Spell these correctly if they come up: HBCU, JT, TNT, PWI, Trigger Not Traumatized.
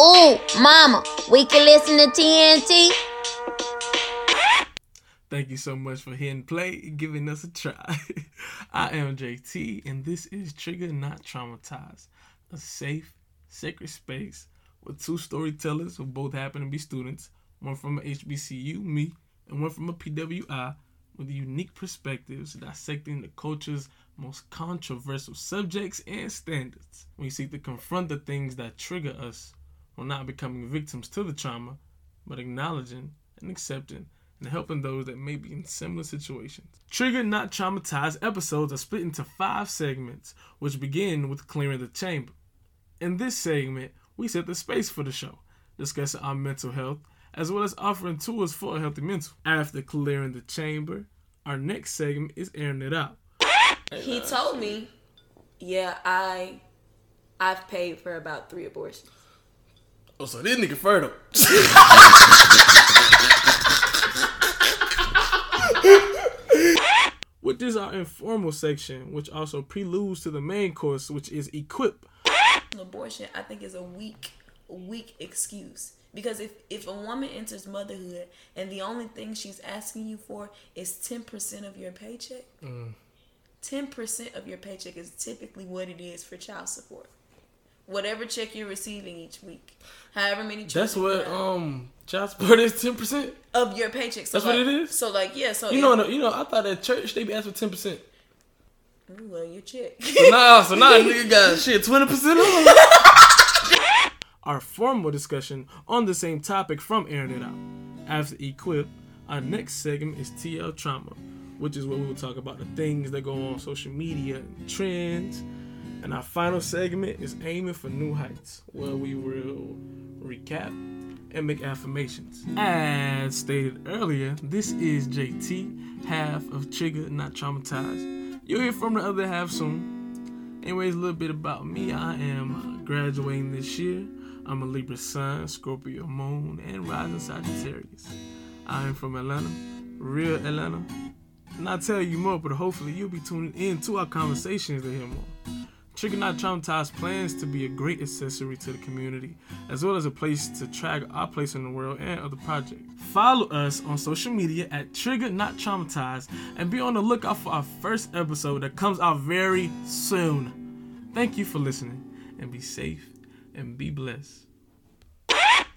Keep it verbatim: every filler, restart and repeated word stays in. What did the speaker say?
Ooh, mama, we can listen to T N T. Thank you so much for hitting play and giving us a try. I am J T, and this is Trigger Not Traumatized, a safe, sacred space with two storytellers who both happen to be students, one from a H B C U, me, and one from a P W I, with unique perspectives dissecting the culture's most controversial subjects and standards. We seek to confront the things that trigger us while not becoming victims to the trauma, but acknowledging and accepting and helping those that may be in similar situations. Trigger Not Traumatized episodes are split into five segments, which begin with clearing the chamber. In this segment, we set the space for the show, discussing our mental health, as well as offering tools for a healthy mental. After clearing the chamber, our next segment is airing it out. He told me, yeah, I, I've paid for about three abortions. Oh, so this nigga fertile. With this, our informal section, which also preludes to the main course, which is equip. Abortion, I think, is a weak, weak excuse. Because if, if a woman enters motherhood and the only thing she's asking you for is ten percent of your paycheck, mm. ten percent of your paycheck is typically what it is for child support. Whatever check you're receiving each week, however many children. That's what um child support is, ten percent of your paycheck. So that's like, what it is. So like yeah, so you know if, you know I thought at church they be asking for ten percent. Well, your check. So nah, so nah, nigga got shit twenty percent on. Our formal discussion on the same topic from airing it out. After equip, our next segment is T L trauma, which is where we will talk about the things that go on social media and trends. And our final segment is aiming for new heights, where we will recap and make affirmations. As stated earlier, this is J T, half of Trigger Not Traumatized. You'll hear from the other half soon. Anyways, a little bit about me. I am graduating this year. I'm a Libra sun, Scorpio moon, and rising Sagittarius. I am from Atlanta, real Atlanta. And I'll tell you more, but hopefully you'll be tuning in to our conversations to hear more. Trigger Not Traumatized plans to be a great accessory to the community, as well as a place to track our place in the world and other projects. Follow us on social media at Trigger Not Traumatized and be on the lookout for our first episode that comes out very soon. Thank you for listening, and be safe and be blessed.